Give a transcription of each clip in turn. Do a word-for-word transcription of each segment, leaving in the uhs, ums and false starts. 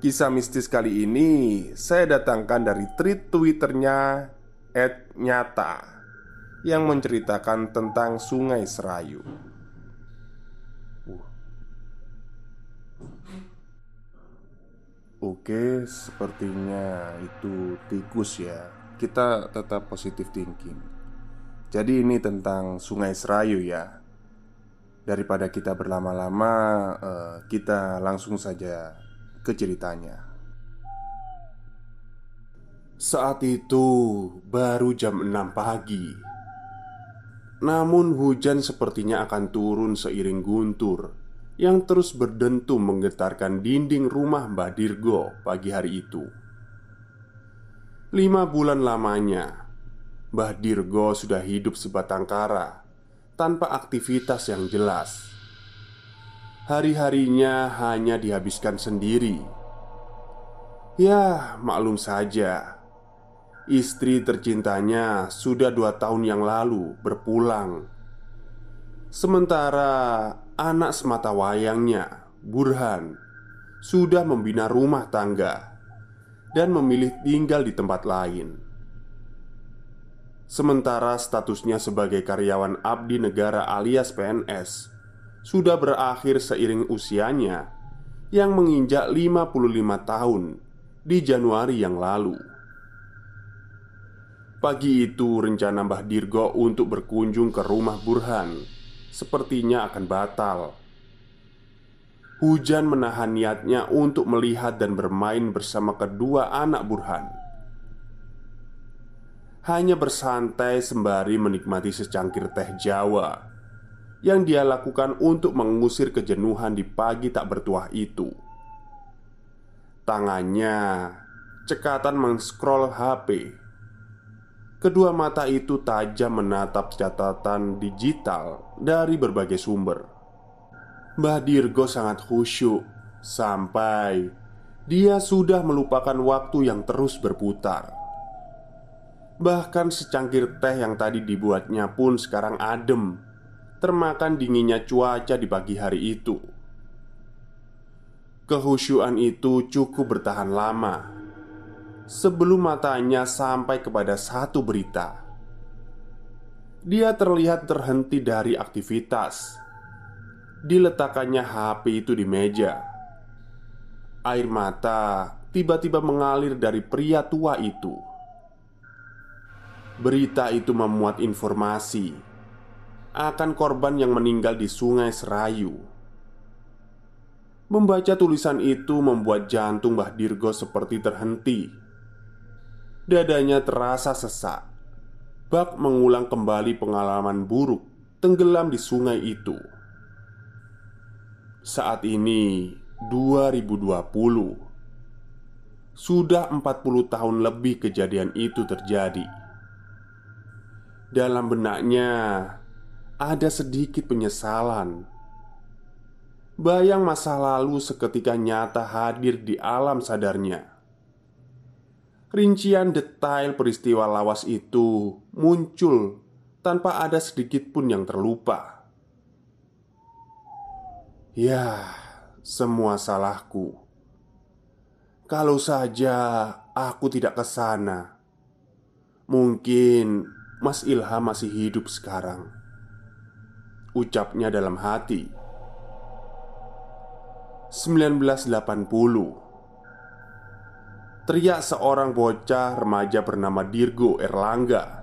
Kisah mistis kali ini saya datangkan dari tweet Twitternya et nyata yang menceritakan tentang Sungai Serayu. uh. Oke, sepertinya itu tikus ya. Kita tetap positive thinking. Jadi ini tentang Sungai Serayu ya. Daripada kita berlama-lama, uh, kita langsung saja ke ceritanya. Saat itu baru jam enam pagi. Namun hujan sepertinya akan turun seiring guntur yang terus berdentum menggetarkan dinding rumah Mbak Dirgo pagi hari itu. Lima bulan lamanya Mbah Dirgo sudah hidup sebatang kara tanpa aktivitas yang jelas. Hari-harinya hanya dihabiskan sendiri. Ya, maklum saja. Istri tercintanya sudah dua tahun yang lalu berpulang. Sementara anak semata wayangnya, Burhan, sudah membina rumah tangga dan memilih tinggal di tempat lain. Sementara statusnya sebagai karyawan abdi negara alias P N S sudah berakhir seiring usianya yang menginjak lima puluh lima tahun di Januari yang lalu. Pagi itu rencana Mbah Dirgo untuk berkunjung ke rumah Burhan sepertinya akan batal. Hujan menahan niatnya untuk melihat dan bermain bersama kedua anak Burhan. Hanya bersantai sembari menikmati secangkir teh Jawa yang dia lakukan untuk mengusir kejenuhan di pagi tak bertuah itu. Tangannya cekatan men-scroll H P. Kedua mata itu tajam menatap catatan digital dari berbagai sumber. Mbah Dirgo sangat khusyuk sampai dia sudah melupakan waktu yang terus berputar. Bahkan secangkir teh yang tadi dibuatnya pun sekarang adem, termakan dinginnya cuaca di pagi hari itu. Kehusyuan itu cukup bertahan lama sebelum matanya sampai kepada satu berita. Dia terlihat terhenti dari aktivitas. Diletakkannya H P itu di meja. Air mata tiba-tiba mengalir dari pria tua itu. Berita itu memuat informasi akan korban yang meninggal di Sungai Serayu. Membaca tulisan itu membuat jantung Mbah Dirgo seperti terhenti. Dadanya terasa sesak. Bak mengulang kembali pengalaman buruk tenggelam di sungai itu. Saat ini dua ribu dua puluh. Sudah empat puluh tahun lebih kejadian itu terjadi. Dalam benaknya ada sedikit penyesalan. Bayang masa lalu seketika nyata hadir di alam sadarnya. Rincian detail peristiwa lawas itu muncul tanpa ada sedikit pun yang terlupa. Yah, semua salahku. Kalau saja aku tidak kesana, mungkin Mas Ilham masih hidup sekarang, ucapnya dalam hati. sembilan belas delapan puluh, teriak seorang bocah remaja bernama Dirgo Erlangga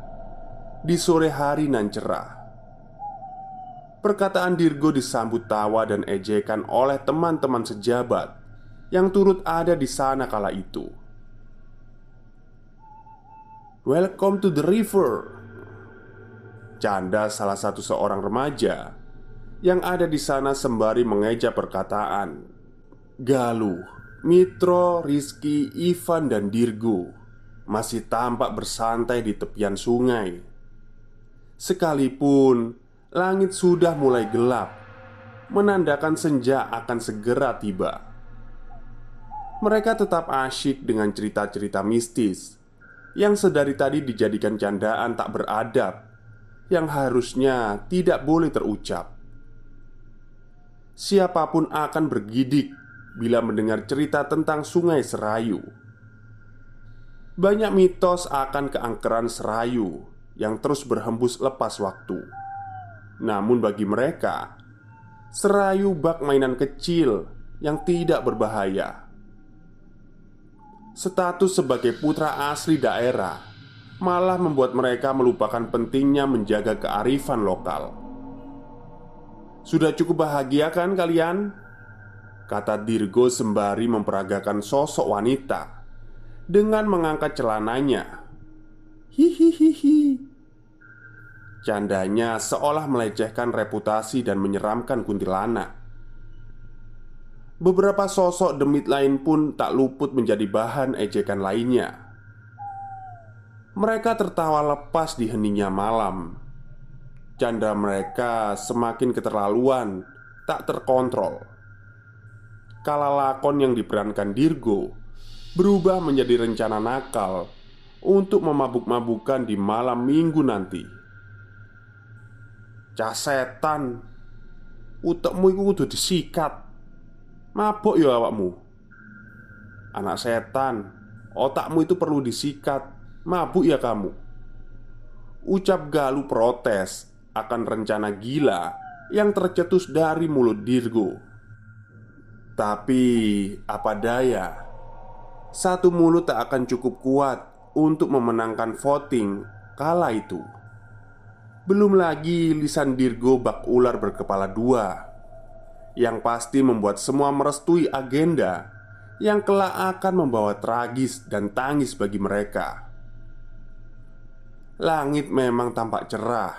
di sore hari nan cerah. Perkataan Dirgo disambut tawa dan ejekan oleh teman-teman sejabat yang turut ada di sana kala itu. "Welcome to the river," canda salah satu seorang remaja yang ada di sana sembari mengeja perkataan Galuh, Mitro, Rizky, Ivan, dan Dirgo masih tampak bersantai di tepian sungai. Sekalipun langit sudah mulai gelap, menandakan senja akan segera tiba. Mereka tetap asyik dengan cerita-cerita mistis yang sedari tadi dijadikan candaan tak beradab yang harusnya tidak boleh terucap. Siapapun akan bergidik bila mendengar cerita tentang Sungai Serayu. Banyak mitos akan keangkeran Serayu yang terus berhembus lepas waktu. Namun bagi mereka, Serayu bak mainan kecil yang tidak berbahaya. Status sebagai putra asli daerah malah membuat mereka melupakan pentingnya menjaga kearifan lokal. "Sudah cukup bahagia kan kalian?" kata Dirgo sembari memperagakan sosok wanita dengan mengangkat celananya. "Hihihihi," candanya seolah melecehkan reputasi dan menyeramkan kuntilanak. Beberapa sosok demit lain pun tak luput menjadi bahan ejekan lainnya. Mereka tertawa lepas di heningnya malam. Canda mereka semakin keterlaluan, tak terkontrol. Kala lakon yang diperankan Dirgo berubah menjadi rencana nakal untuk memabuk-mabukan di malam minggu nanti. "Cah setan, utekmu iku kudu disikat. Mabok ya awakmu. Anak setan, otakmu itu perlu disikat. Mabuk ya kamu," ucap Galuh protes akan rencana gila yang tercetus dari mulut Dirgo. Tapi apa daya, satu mulut tak akan cukup kuat untuk memenangkan voting kala itu. Belum lagi lisan Dirgo bak ular berkepala dua, yang pasti membuat semua merestui agenda yang kelak akan membawa tragis dan tangis bagi mereka. Langit memang tampak cerah,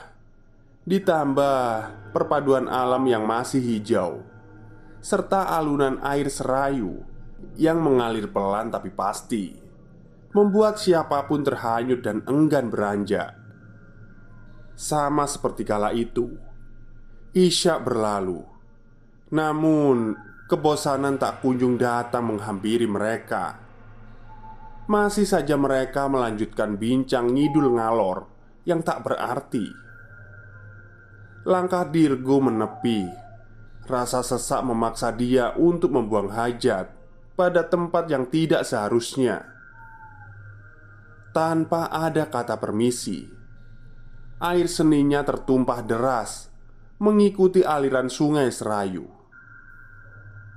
ditambah perpaduan alam yang masih hijau serta alunan air Serayu yang mengalir pelan tapi pasti, membuat siapapun terhanyut dan enggan beranjak. Sama seperti kala itu, Isya berlalu. Namun kebosanan tak kunjung datang menghampiri mereka. Masih saja mereka melanjutkan bincang ngidul ngalor yang tak berarti. Langkah Dirgo menepi. Rasa sesak memaksa dia untuk membuang hajat pada tempat yang tidak seharusnya. Tanpa ada kata permisi, air seninya tertumpah deras mengikuti aliran Sungai Serayu.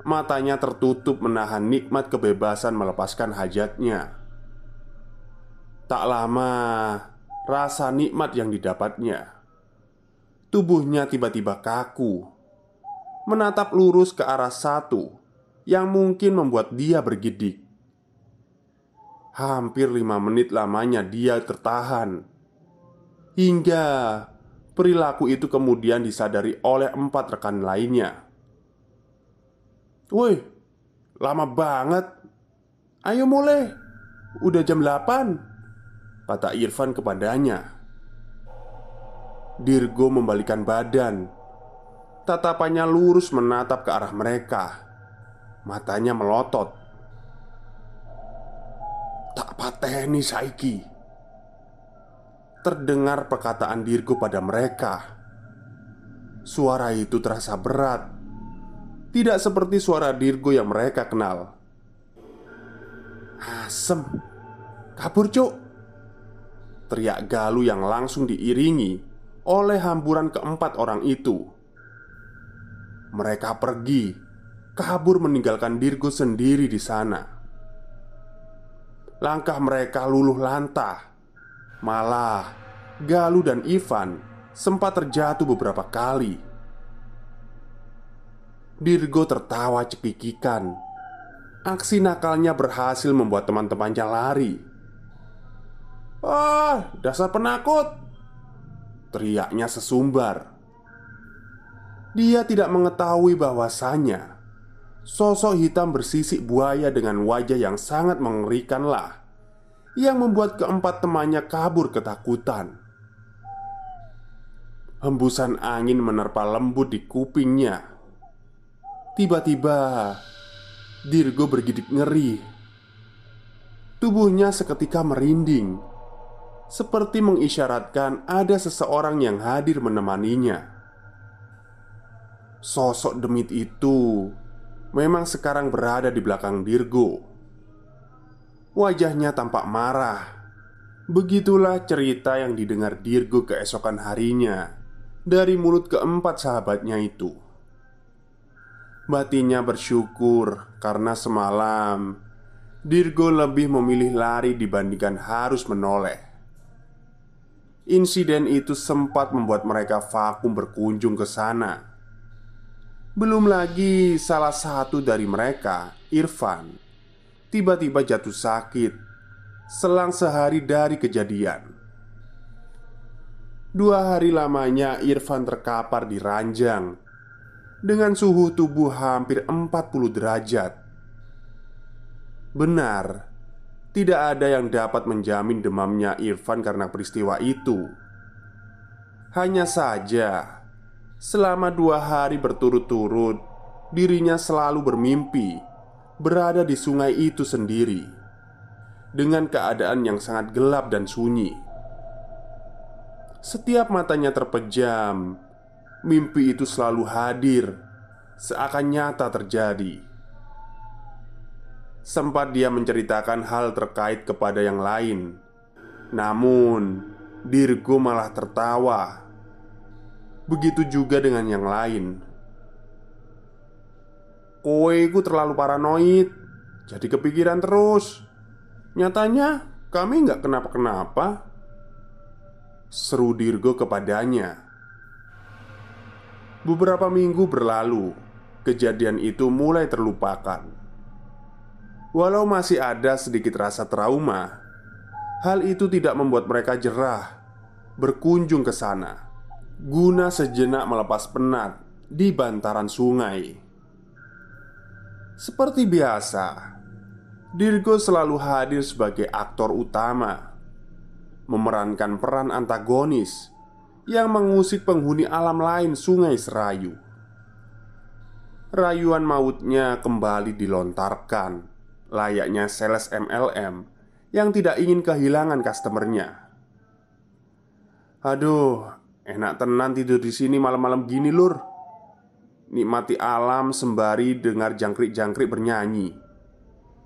Matanya tertutup menahan nikmat kebebasan melepaskan hajatnya. Tak lama, rasa nikmat yang didapatnya, tubuhnya tiba-tiba kaku, menatap lurus ke arah satu yang mungkin membuat dia bergidik. Hampir lima menit lamanya dia tertahan, hingga perilaku itu kemudian disadari oleh empat rekan lainnya. "Woi, lama banget. Ayo mulai, udah jam delapan kata Irfan kepadanya. Dirgo membalikan badan. Tatapannya lurus menatap ke arah mereka. Matanya melotot. "Tak pateni saiki," terdengar perkataan Dirgo pada mereka. Suara itu terasa berat, tidak seperti suara Dirgo yang mereka kenal. "Asem, kabur cuk," teriak Galuh yang langsung diiringi oleh hamburan keempat orang itu. Mereka pergi, kabur meninggalkan Dirgo sendiri di sana. Langkah mereka luluh lantah. Malah Galuh dan Ivan sempat terjatuh beberapa kali. Dirgo tertawa cekikikan. Aksi nakalnya berhasil membuat teman-temannya lari. "Ah, dasar penakut!" teriaknya sesumbar. Dia tidak mengetahui bahwasannya sosok hitam bersisik buaya dengan wajah yang sangat mengerikanlah yang membuat keempat temannya kabur ketakutan. Hembusan angin menerpa lembut di kupingnya. Tiba-tiba Dirgo bergidik ngeri. Tubuhnya seketika merinding, seperti mengisyaratkan ada seseorang yang hadir menemaninya. Sosok demit itu memang sekarang berada di belakang Dirgo. Wajahnya tampak marah. Begitulah cerita yang didengar Dirgo keesokan harinya dari mulut keempat sahabatnya itu. Batinnya bersyukur karena semalam Dirgo lebih memilih lari dibandingkan harus menoleh. Insiden itu sempat membuat mereka vakum berkunjung ke sana. Belum lagi salah satu dari mereka, Irfan, tiba-tiba jatuh sakit selang sehari dari kejadian. Dua hari lamanya Irfan terkapar di ranjang dengan suhu tubuh hampir empat puluh derajat. Benar, tidak ada yang dapat menjamin demamnya Irfan karena peristiwa itu. Hanya saja, selama dua hari berturut-turut, dirinya selalu bermimpi berada di sungai itu sendiri, dengan keadaan yang sangat gelap dan sunyi. Setiap matanya terpejam, mimpi itu selalu hadir, seakan nyata terjadi. Sempat dia menceritakan hal terkait kepada yang lain, namun Dirgo malah tertawa. Begitu juga dengan yang lain. "Kowe iku terlalu paranoid, jadi kepikiran terus. Nyatanya kami nggak kenapa-kenapa," seru Dirgo kepadanya. Beberapa minggu berlalu, kejadian itu mulai terlupakan. Walau masih ada sedikit rasa trauma, hal itu tidak membuat mereka jerah berkunjung ke sana guna sejenak melepas penat di bantaran sungai. Seperti biasa, Dirgo selalu hadir sebagai aktor utama, memerankan peran antagonis yang mengusik penghuni alam lain Sungai Serayu. Rayuan mautnya kembali dilontarkan, layaknya sales M L M yang tidak ingin kehilangan customernya. "Aduh, enak tenan tidur di sini malam-malam gini lur. Nikmati alam sembari dengar jangkrik-jangkrik bernyanyi.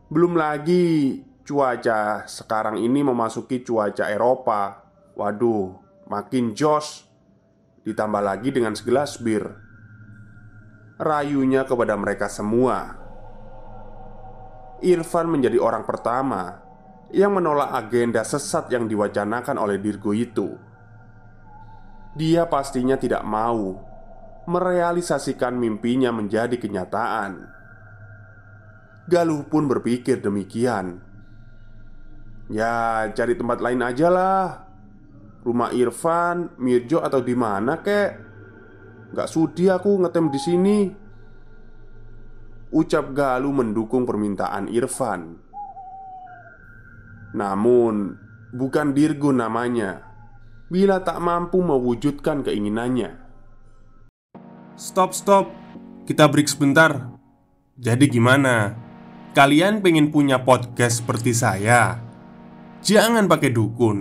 Belum lagi cuaca sekarang ini memasuki cuaca Eropa. Waduh, makin jos. Ditambah lagi dengan segelas bir," rayunya kepada mereka semua. Irfan menjadi orang pertama yang menolak agenda sesat yang diwacanakan oleh Dirgo itu. Dia pastinya tidak mau merealisasikan mimpinya menjadi kenyataan. Galuh pun berpikir demikian. "Ya, cari tempat lain aja lah. Rumah Irfan, Mirjo atau di mana kek. Gak sudi aku ngetem di sini," ucap Galuh mendukung permintaan Irfan. Namun bukan Dirgo namanya, bila tak mampu mewujudkan keinginannya. Stop, stop. Kita break sebentar. Jadi gimana? Kalian pengen punya podcast seperti saya? Jangan pakai dukun,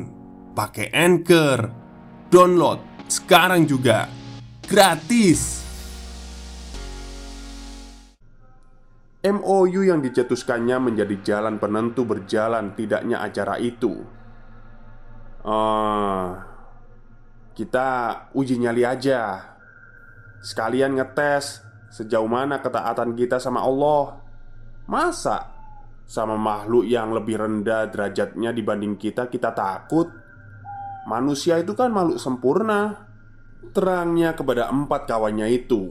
pakai Anchor. Download sekarang juga, gratis. M O U yang dicetuskannya menjadi jalan penentu berjalan tidaknya acara itu. uh, Kita uji nyali aja, sekalian ngetes sejauh mana ketaatan kita sama Allah. Masa sama makhluk yang lebih rendah derajatnya dibanding kita, kita takut? Manusia itu kan makhluk sempurna. Terangnya kepada empat kawannya itu,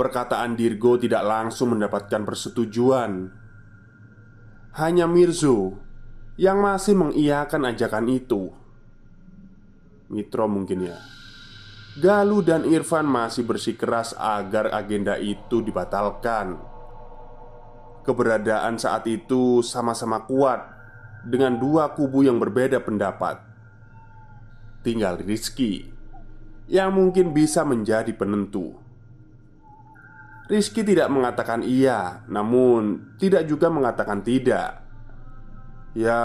perkataan Dirgo tidak langsung mendapatkan persetujuan. Hanya Mirzo yang masih mengiyakan ajakan itu. Mitro mungkin ya. Galuh dan Irfan masih bersikeras agar agenda itu dibatalkan. Keberadaan saat itu sama-sama kuat dengan dua kubu yang berbeda pendapat. Tinggal Rizky yang mungkin bisa menjadi penentu. Rizky tidak mengatakan iya, namun tidak juga mengatakan tidak. Ya,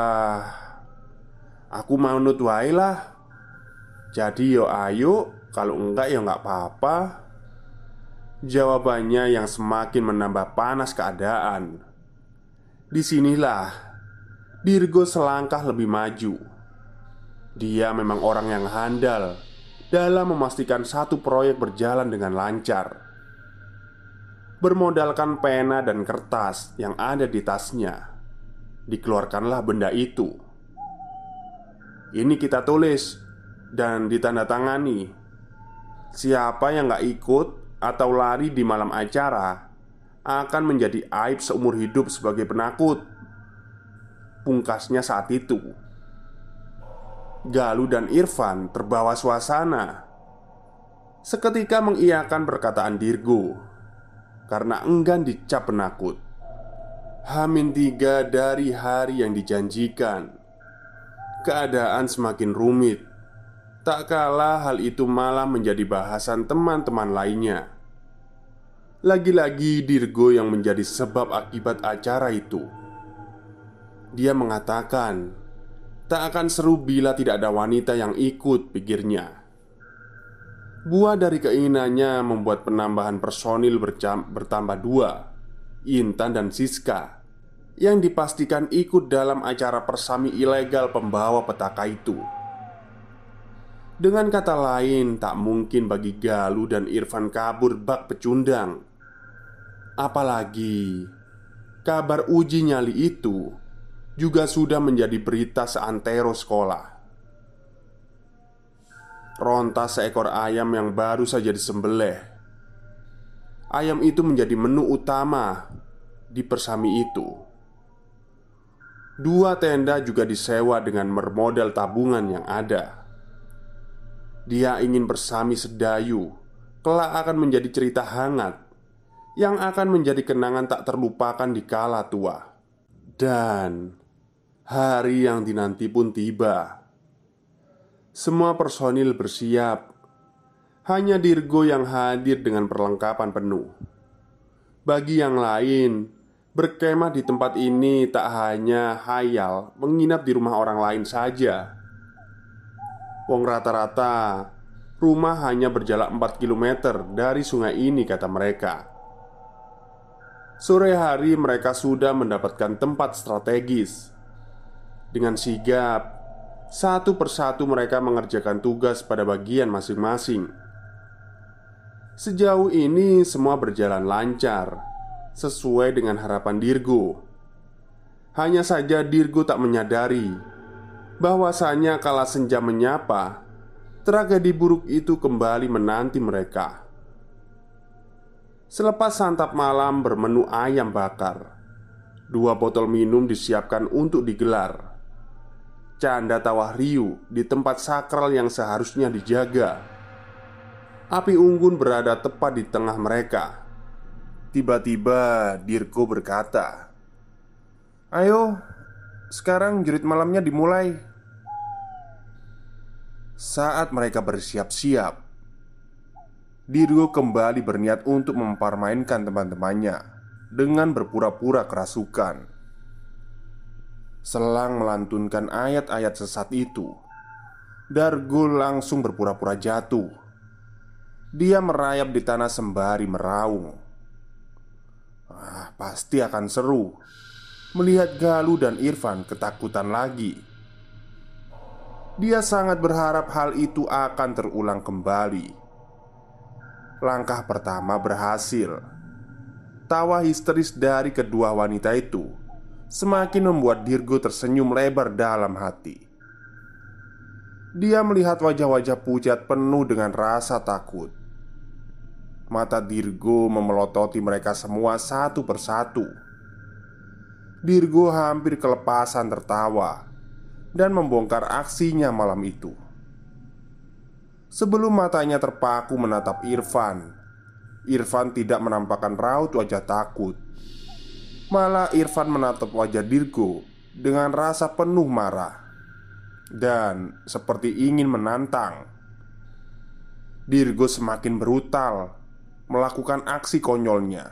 aku manut wae lah. Jadi yo ayo, kalau enggak ya enggak apa-apa. Jawabannya yang semakin menambah panas keadaan. Disinilah Dirgo selangkah lebih maju. Dia memang orang yang handal dalam memastikan satu proyek berjalan dengan lancar, bermodalkan pena dan kertas yang ada di tasnya. Dikeluarkanlah benda itu. Ini kita tulis dan ditandatangani. Siapa yang gak ikut atau lari di malam acara akan menjadi aib seumur hidup sebagai penakut. Pungkasnya saat itu. Galuh dan Irfan terbawa suasana, seketika mengiyakan perkataan Dirgo karena enggan dicap penakut. Hamin tiga dari hari yang dijanjikan, keadaan semakin rumit. Tak kalah hal itu malah menjadi bahasan teman-teman lainnya. Lagi-lagi Dirgo yang menjadi sebab akibat acara itu. Dia mengatakan tak akan seru bila tidak ada wanita yang ikut, pikirnya. Buah dari keinginannya membuat penambahan personil berjam- bertambah dua, Intan dan Siska, yang dipastikan ikut dalam acara persami ilegal pembawa petaka itu. Dengan kata lain, tak mungkin bagi Galuh dan Irfan kabur bak pecundang. Apalagi kabar uji nyali itu juga sudah menjadi berita seantero sekolah. Ronta seekor ayam yang baru saja disembelih. Ayam itu menjadi menu utama di persami itu. Dua tenda juga disewa dengan bermodal tabungan yang ada. Dia ingin bersami sedayu kelak akan menjadi cerita hangat yang akan menjadi kenangan tak terlupakan di kala tua. Dan hari yang dinanti pun tiba. Semua personil bersiap. Hanya Dirgo yang hadir dengan perlengkapan penuh. Bagi yang lain, berkemah di tempat ini tak hanya khayal menginap di rumah orang lain saja. Wong rata-rata rumah hanya berjarak empat kilometer dari sungai ini, kata mereka. Sore hari mereka sudah mendapatkan tempat strategis. Dengan sigap, satu persatu mereka mengerjakan tugas pada bagian masing-masing. Sejauh ini semua berjalan lancar, sesuai dengan harapan Dirgo. Hanya saja Dirgo tak menyadari bahwasanya kala senja menyapa, tragedi buruk itu kembali menanti mereka. Selepas santap malam bermenu ayam bakar, dua botol minum disiapkan untuk digelar. Canda tawa riuh di tempat sakral yang seharusnya dijaga. Api unggun berada tepat di tengah mereka. Tiba-tiba Dirgo berkata, "Ayo, sekarang jurit malamnya dimulai." Saat mereka bersiap-siap, Dirgo kembali berniat untuk mempermainkan teman-temannya dengan berpura-pura kerasukan. Selang melantunkan ayat-ayat sesat itu, Dargo langsung berpura-pura jatuh. Dia merayap di tanah sembari meraung. Ah, pasti akan seru melihat Galuh dan Irfan ketakutan lagi. Dia sangat berharap hal itu akan terulang kembali. Langkah pertama berhasil. Tawa histeris dari kedua wanita itu semakin membuat Dirgo tersenyum lebar dalam hati. Dia melihat wajah-wajah pucat penuh dengan rasa takut. Mata Dirgo memelototi mereka semua satu persatu. Dirgo hampir kelepasan tertawa dan membongkar aksinya malam itu. Sebelum matanya terpaku menatap Irfan, Irfan tidak menampakkan raut wajah takut. Malah Irfan menatap wajah Dirgo dengan rasa penuh marah dan seperti ingin menantang. Dirgo semakin brutal melakukan aksi konyolnya.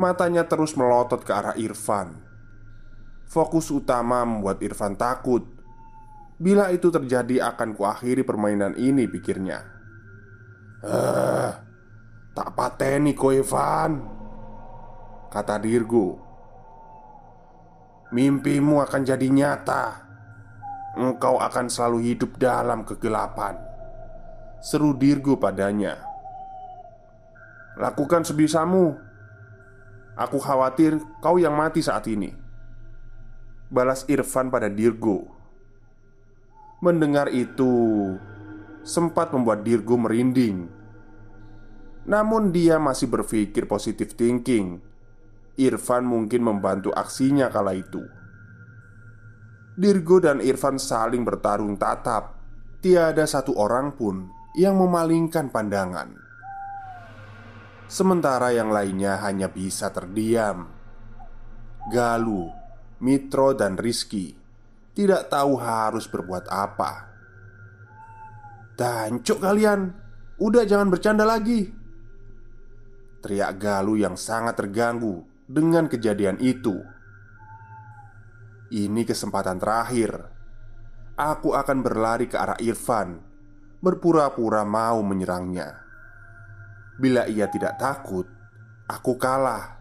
Matanya terus melotot ke arah Irfan. Fokus utama membuat Irfan takut. Bila itu terjadi akan kuakhiri permainan ini, pikirnya. Eh, tak pateni kau Irfan, kata Dirgo. Mimpimu akan jadi nyata. Engkau akan selalu hidup dalam kegelapan, seru Dirgo padanya. Lakukan sebisamu. Aku khawatir kau yang mati saat ini, balas Irfan pada Dirgo. Mendengar itu sempat membuat Dirgo merinding. Namun dia masih berpikir positif thinking. Irfan mungkin membantu aksinya kala itu. Dirgo dan Irfan saling bertarung tatap. Tiada satu orang pun yang memalingkan pandangan. Sementara yang lainnya hanya bisa terdiam. Galuh, Mitro dan Rizky tidak tahu harus berbuat apa. Tancuk kalian, udah jangan bercanda lagi, teriak Galuh yang sangat terganggu dengan kejadian itu. Ini kesempatan terakhir. Aku akan berlari ke arah Irfan, berpura-pura mau menyerangnya. Bila ia tidak takut, aku kalah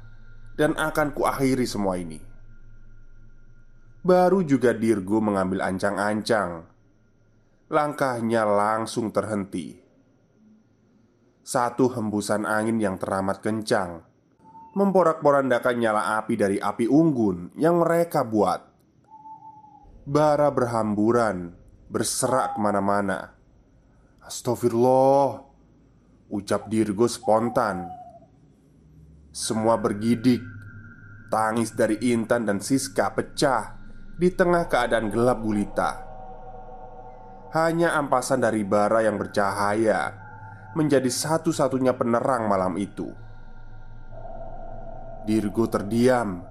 dan akan kuakhiri semua ini. Baru juga Dirgo mengambil ancang-ancang. Langkahnya langsung terhenti. Satu hembusan angin yang teramat kencang memporak-porandakan nyala api dari api unggun yang mereka buat. Bara berhamburan, berserak kemana-mana. Astagfirullah, ucap Dirgo spontan. Semua bergidik. Tangis dari Intan dan Siska pecah di tengah keadaan gelap gulita. Hanya ampasan dari bara yang bercahaya menjadi satu-satunya penerang malam itu. Dirgo terdiam.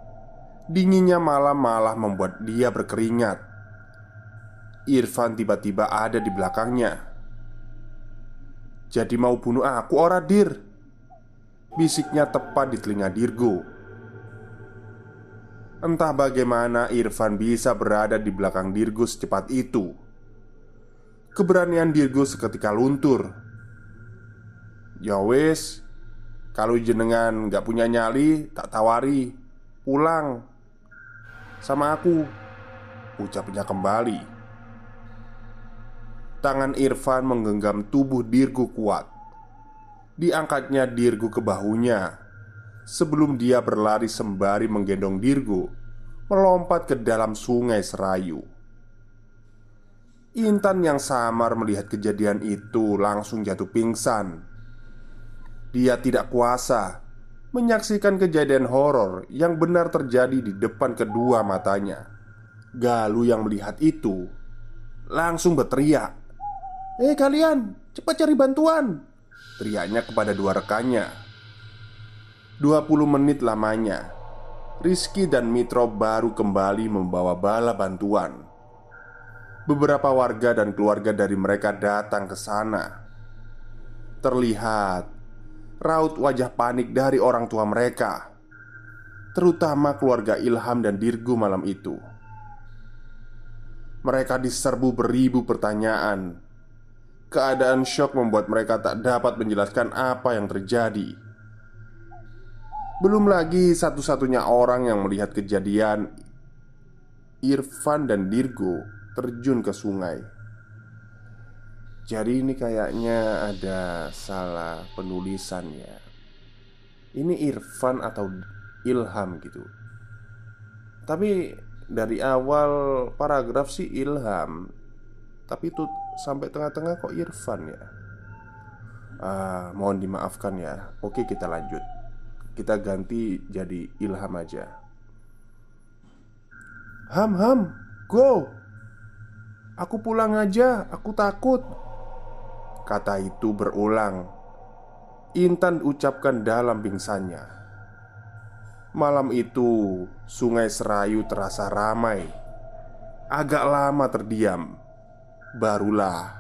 Dinginnya malam malah membuat dia berkeringat. Irfan tiba-tiba ada di belakangnya. Jadi mau bunuh aku ora Dir? Bisiknya tepat di telinga Dirgo. Entah bagaimana Irfan bisa berada di belakang Dirgo secepat itu. Keberanian Dirgo seketika luntur. Ya wis, kalau jenengan gak punya nyali, tak tawari. Pulang sama aku, ucapnya kembali. Tangan Irfan menggenggam tubuh Dirgo kuat. Diangkatnya Dirgo ke bahunya sebelum dia berlari sembari menggendong Dirgo melompat ke dalam Sungai Serayu. Intan yang samar melihat kejadian itu langsung jatuh pingsan. Dia tidak kuasa menyaksikan kejadian horor yang benar terjadi di depan kedua matanya. Galuh yang melihat itu langsung berteriak, "Eh kalian, cepat cari bantuan!" teriaknya kepada dua rekannya. dua puluh menit lamanya Rizky dan Mitro baru kembali membawa bala bantuan. beberapa warga dan keluarga dari mereka datang ke sana. Terlihat raut wajah panik dari orang tua mereka, terutama keluarga Ilham dan Dirgu malam itu. Mereka diserbu beribu pertanyaan. Keadaan syok membuat mereka tak dapat menjelaskan apa yang terjadi. Belum lagi satu-satunya orang yang melihat kejadian, Irfan dan Dirgo terjun ke sungai. Jadi ini kayaknya ada salah penulisan ya. Ini Irfan atau Ilham gitu. Tapi dari awal paragraf sih Ilham, tapi itu sampai tengah-tengah kok Irfan ya. uh, Mohon dimaafkan ya. Oke, kita lanjut. Kita ganti jadi Ilham aja. Ham, Ham, go. Aku pulang aja, aku takut. Kata itu berulang Intan ucapkan dalam pingsannya. Malam itu Sungai Serayu terasa ramai. Agak lama terdiam, barulah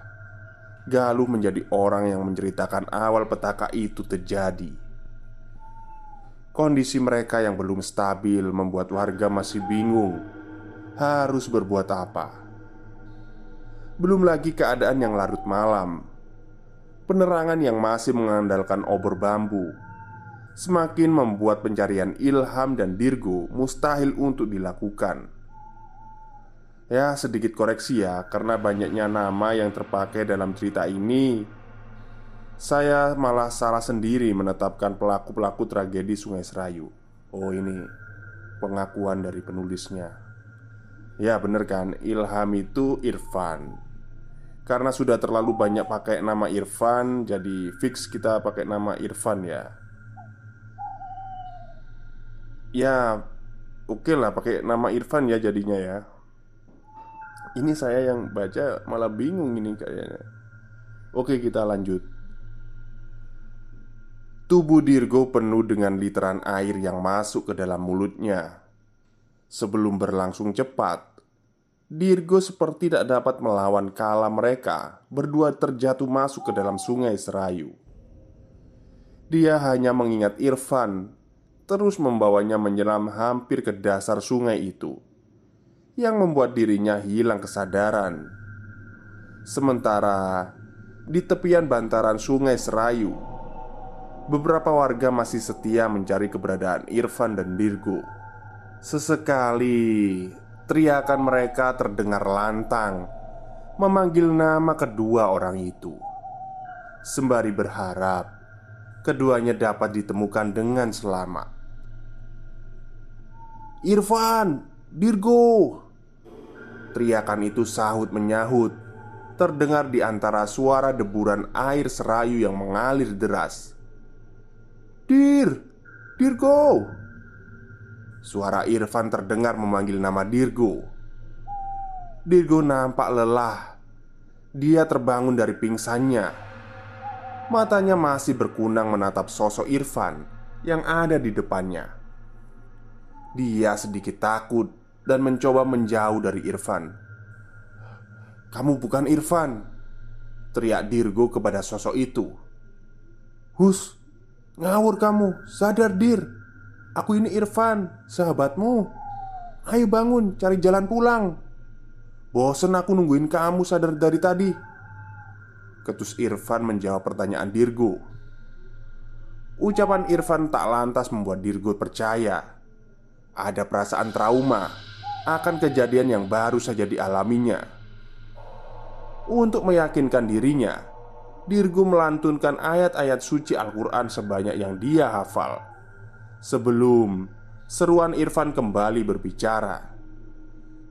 Galuh menjadi orang yang menceritakan awal petaka itu terjadi. Kondisi mereka yang belum stabil membuat warga masih bingung harus berbuat apa. Belum lagi keadaan yang larut malam. Penerangan yang masih mengandalkan obor bambu semakin membuat pencarian Ilham dan Dirgo mustahil untuk dilakukan. Ya, sedikit koreksi ya, karena banyaknya nama yang terpakai dalam cerita ini. Saya malah salah sendiri menetapkan pelaku-pelaku tragedi Sungai Serayu. Oh, ini pengakuan dari penulisnya. Ya bener kan, Ilham itu Irfan. Karena sudah terlalu banyak pakai nama Irfan, jadi fix kita pakai nama Irfan ya. Ya, oke lah pakai nama Irfan ya jadinya ya. Ini saya yang baca malah bingung ini kayaknya. Oke, kita lanjut. Tubuh Dirgo penuh dengan literan air yang masuk ke dalam mulutnya. Sebelum berlangsung cepat, Dirgo seperti tidak dapat melawan kala mereka berdua terjatuh masuk ke dalam Sungai Serayu. Dia hanya mengingat Irfan terus membawanya menyelam hampir ke dasar sungai itu, yang membuat dirinya hilang kesadaran. Sementara di tepian bantaran Sungai Serayu, beberapa warga masih setia mencari keberadaan Irfan dan Dirgo. Sesekali teriakan mereka terdengar lantang, memanggil nama kedua orang itu, sembari berharap keduanya dapat ditemukan dengan selamat. Irfan, Dirgo. Teriakan itu sahut menyahut, terdengar di antara suara deburan air Serayu yang mengalir deras. Dir, Dirgo. Suara Irfan terdengar memanggil nama Dirgo. Dirgo nampak lelah. Dia terbangun dari pingsannya. Matanya masih berkunang menatap sosok Irfan yang ada di depannya. Dia sedikit takut dan mencoba menjauh dari Irfan. "Kamu bukan Irfan," teriak Dirgo kepada sosok itu. "Hus, ngawur kamu, sadar Dir. Aku ini Irfan, sahabatmu. Ayo bangun, cari jalan pulang. Bosen aku nungguin kamu sadar dari tadi." Ketus Irfan menjawab pertanyaan Dirgo. Ucapan Irfan tak lantas membuat Dirgo percaya. Ada perasaan trauma akan kejadian yang baru saja dialaminya. Untuk meyakinkan dirinya, Dirgo melantunkan ayat-ayat suci Al-Quran sebanyak yang dia hafal sebelum seruan Irfan kembali berbicara.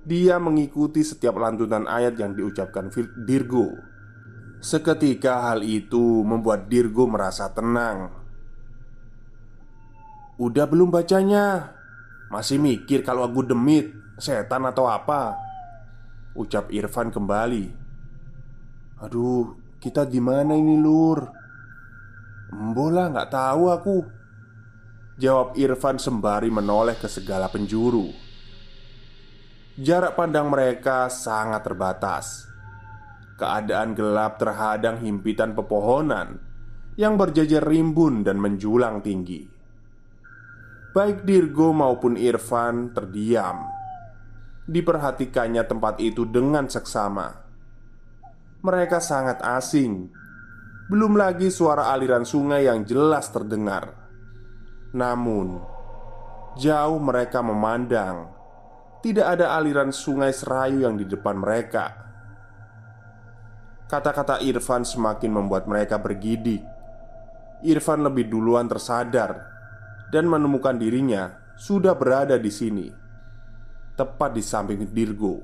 Dia mengikuti setiap lantunan ayat yang diucapkan Dirgo. Seketika hal itu membuat Dirgo merasa tenang. "Udah belum bacanya? Masih mikir kalau aku demit, setan atau apa?" ucap Irfan kembali. "Aduh, kita di mana ini, Lur?" "Embola, gak tahu aku," jawab Irfan sembari menoleh ke segala penjuru. Jarak pandang mereka sangat terbatas. Keadaan gelap terhadang himpitan pepohonan yang berjejer rimbun dan menjulang tinggi. Baik Dirgo maupun Irfan terdiam. Diperhatikannya tempat itu dengan seksama. Mereka sangat asing. Belum lagi suara aliran sungai yang jelas terdengar. Namun, jauh mereka memandang, tidak ada aliran sungai Serayu yang di depan mereka. Kata-kata Irfan semakin membuat mereka bergidik. Irfan lebih duluan tersadar dan menemukan dirinya sudah berada di sini, tepat di samping Dirgo.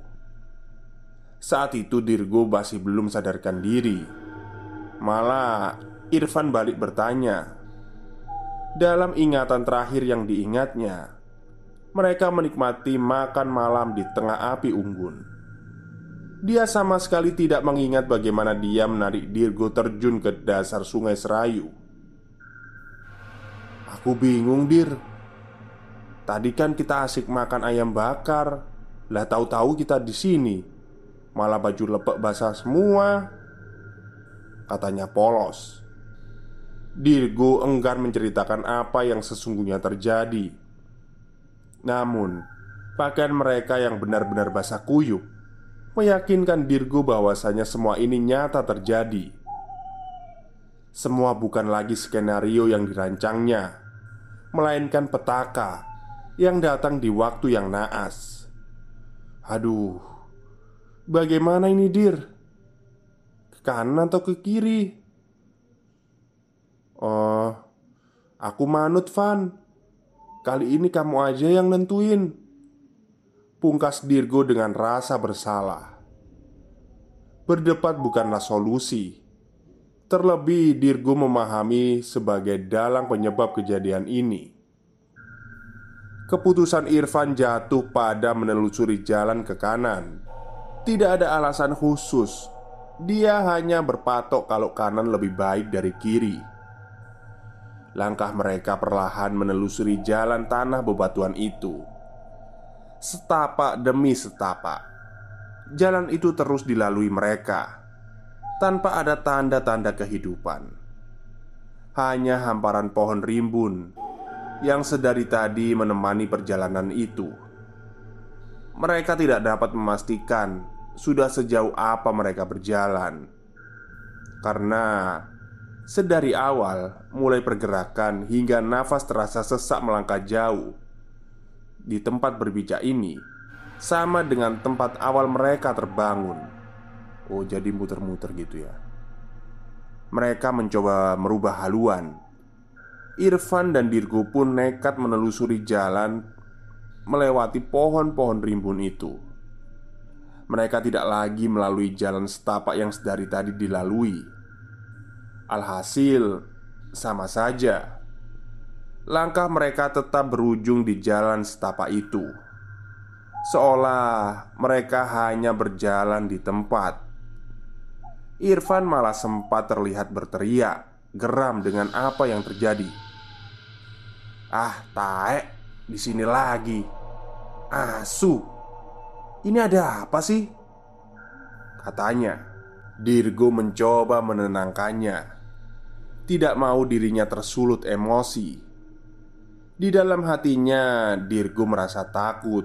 Saat itu Dirgo masih belum sadarkan diri. Malah Irfan balik bertanya. Dalam ingatan terakhir yang diingatnya, mereka menikmati makan malam di tengah api unggun. Dia sama sekali tidak mengingat bagaimana dia menarik Dirgo terjun ke dasar sungai Serayu. "Aku bingung, Dir. Tadi kan kita asik makan ayam bakar. Lah tahu-tahu kita di sini, malah baju lepek basah semua," katanya polos. Dirgo enggan menceritakan apa yang sesungguhnya terjadi. Namun, pakaian mereka yang benar-benar basah kuyup meyakinkan Dirgo bahwasanya semua ini nyata terjadi. Semua bukan lagi skenario yang dirancangnya, melainkan petaka yang datang di waktu yang naas. "Aduh, bagaimana ini, Dir? Ke kanan atau ke kiri?" "Oh, aku manut, Van. Kali ini kamu aja yang nentuin," pungkas Dirgo dengan rasa bersalah. Berdebat bukanlah solusi. Terlebih Dirgo memahami sebagai dalang penyebab kejadian ini. Keputusan Irfan jatuh pada menelusuri jalan ke kanan. Tidak ada alasan khusus. Dia hanya berpatok kalau kanan lebih baik dari kiri. Langkah mereka perlahan menelusuri jalan tanah bebatuan itu. Setapak demi setapak, jalan itu terus dilalui mereka, tanpa ada tanda-tanda kehidupan. Hanya hamparan pohon rimbun yang sedari tadi menemani perjalanan itu. Mereka tidak dapat memastikan sudah sejauh apa mereka berjalan, karena sedari awal, mulai pergerakan hingga nafas terasa sesak melangkah jauh. Di tempat berbijak ini sama dengan tempat awal mereka terbangun. Oh, jadi muter-muter gitu ya. Mereka mencoba merubah haluan. Irfan dan Dirgo pun nekat menelusuri jalan melewati pohon-pohon rimbun itu. Mereka tidak lagi melalui jalan setapak yang sedari tadi dilalui. Alhasil, sama saja. Langkah mereka tetap berujung di jalan setapak itu, seolah mereka hanya berjalan di tempat. Irfan malah sempat terlihat berteriak, geram dengan apa yang terjadi. "Ah, taek, di sini lagi. Asu, ini ada apa sih?" katanya. Dirgo mencoba menenangkannya. Tidak mau dirinya tersulut emosi. Di dalam hatinya, Dirgo merasa takut.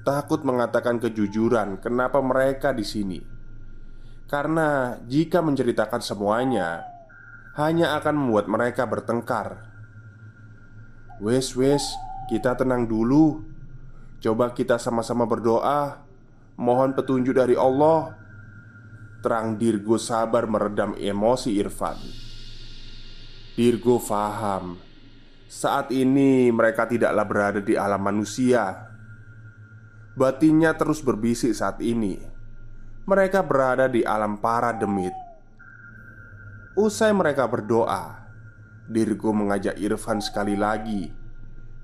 Takut mengatakan kejujuran kenapa mereka di sini. Karena jika menceritakan semuanya, hanya akan membuat mereka bertengkar. "Wes, wes, kita tenang dulu. Coba kita sama-sama berdoa, mohon petunjuk dari Allah," terang Dirgo sabar meredam emosi Irfan. Dirgo faham. Saat ini mereka tidaklah berada di alam manusia. Batinnya terus berbisik saat ini, mereka berada di alam para demit. Usai mereka berdoa, Dirgo mengajak Irfan sekali lagi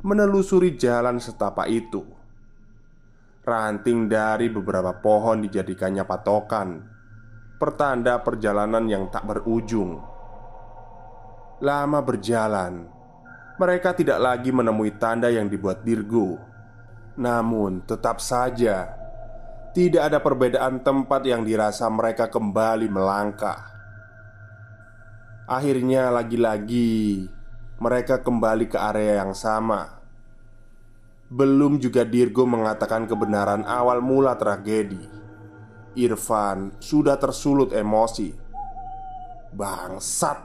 menelusuri jalan setapak itu. Ranting dari beberapa pohon dijadikannya patokan, pertanda perjalanan yang tak berujung. Lama berjalan, mereka tidak lagi menemui tanda yang dibuat Dirgo. Namun tetap saja Tidak ada perbedaan tempat yang dirasa mereka kembali melangkah. Akhirnya lagi-lagi mereka kembali ke area yang sama. Belum juga Dirgo mengatakan kebenaran awal mula tragedi, Irfan sudah tersulut emosi. "Bangsat,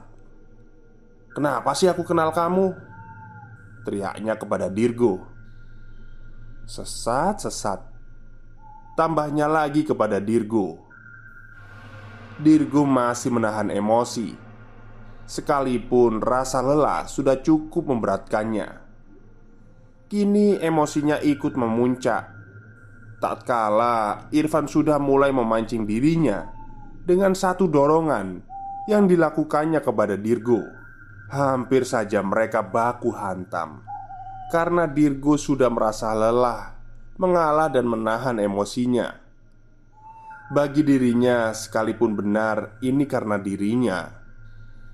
kenapa sih aku kenal kamu?" teriaknya kepada Dirgo. "Sesat-sesat," tambahnya lagi kepada Dirgo. Dirgo masih menahan emosi, sekalipun rasa lelah sudah cukup memberatkannya. Kini emosinya ikut memuncak. Tak kala Irfan sudah mulai memancing dirinya dengan satu dorongan yang dilakukannya kepada Dirgo. Hampir saja mereka baku hantam karena Dirgo sudah merasa lelah mengalah dan menahan emosinya. Bagi dirinya, sekalipun benar ini karena dirinya,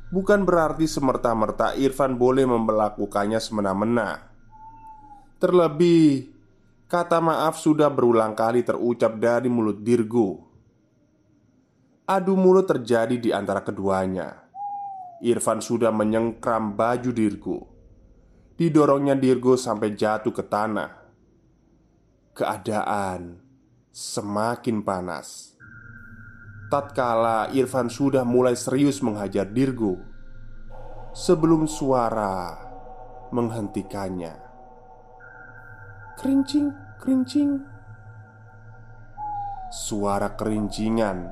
bukan berarti semerta-merta Irfan boleh memperlakukannya semena-mena. Terlebih, kata maaf sudah berulang kali terucap dari mulut Dirgo. Adu mulut terjadi di antara keduanya. Irfan sudah menyengkram baju Dirgo. Didorongnya Dirgo sampai jatuh ke tanah. Keadaan semakin panas. Tatkala Irfan sudah mulai serius menghajar Dirgo sebelum suara menghentikannya. Kerincing, kerincing. Suara kerincingan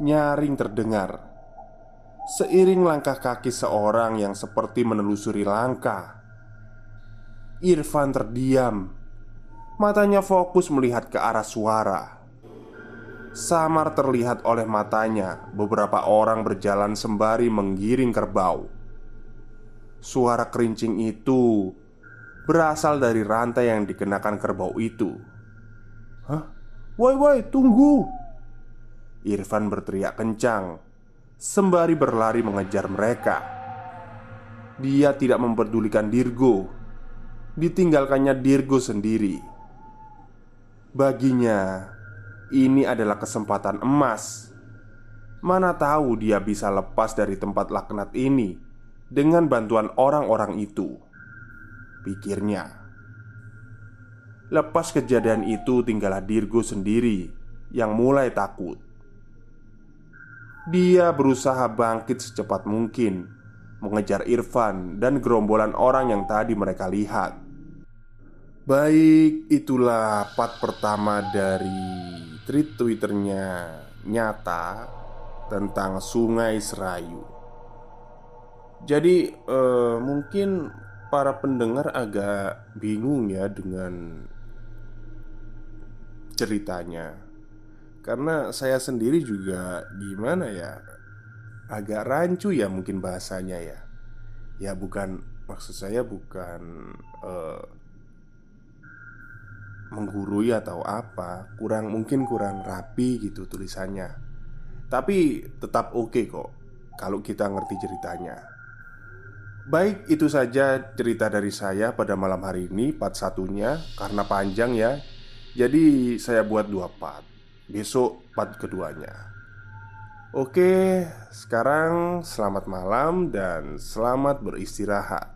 nyaring terdengar, seiring langkah kaki seorang yang seperti menelusuri langkah. Irfan terdiam, matanya fokus melihat ke arah suara. Samar terlihat oleh matanya beberapa orang berjalan sembari menggiring kerbau. Suara kerincing itu berasal dari rantai yang dikenakan kerbau itu. "Hah? Woi woi, tunggu!" Irfan berteriak kencang sembari berlari mengejar mereka. Dia tidak mempedulikan Dirgo. Ditinggalkannya Dirgo sendiri. Baginya, ini adalah kesempatan emas. Mana tahu dia bisa lepas dari tempat laknat ini dengan bantuan orang-orang itu, pikirnya. Lepas kejadian itu tinggallah Dirgo sendiri yang mulai takut. Dia berusaha bangkit secepat mungkin, mengejar Irfan dan gerombolan orang yang tadi mereka lihat. Baik, itulah part pertama dari tweet Twitternya Nyata tentang Sungai Serayu. Jadi eh, mungkin para pendengar agak bingung ya dengan ceritanya, karena saya sendiri juga gimana ya, agak rancu ya mungkin bahasanya ya. Ya bukan, maksud saya bukan eh, menggurui atau apa, kurang mungkin kurang rapi gitu tulisannya. Tapi tetap oke kok kalau kita ngerti ceritanya. Baik, itu saja cerita dari saya pada malam hari ini, part satunya. Karena panjang ya, jadi saya buat dua part. Besok part keduanya. Oke, sekarang selamat malam dan selamat beristirahat.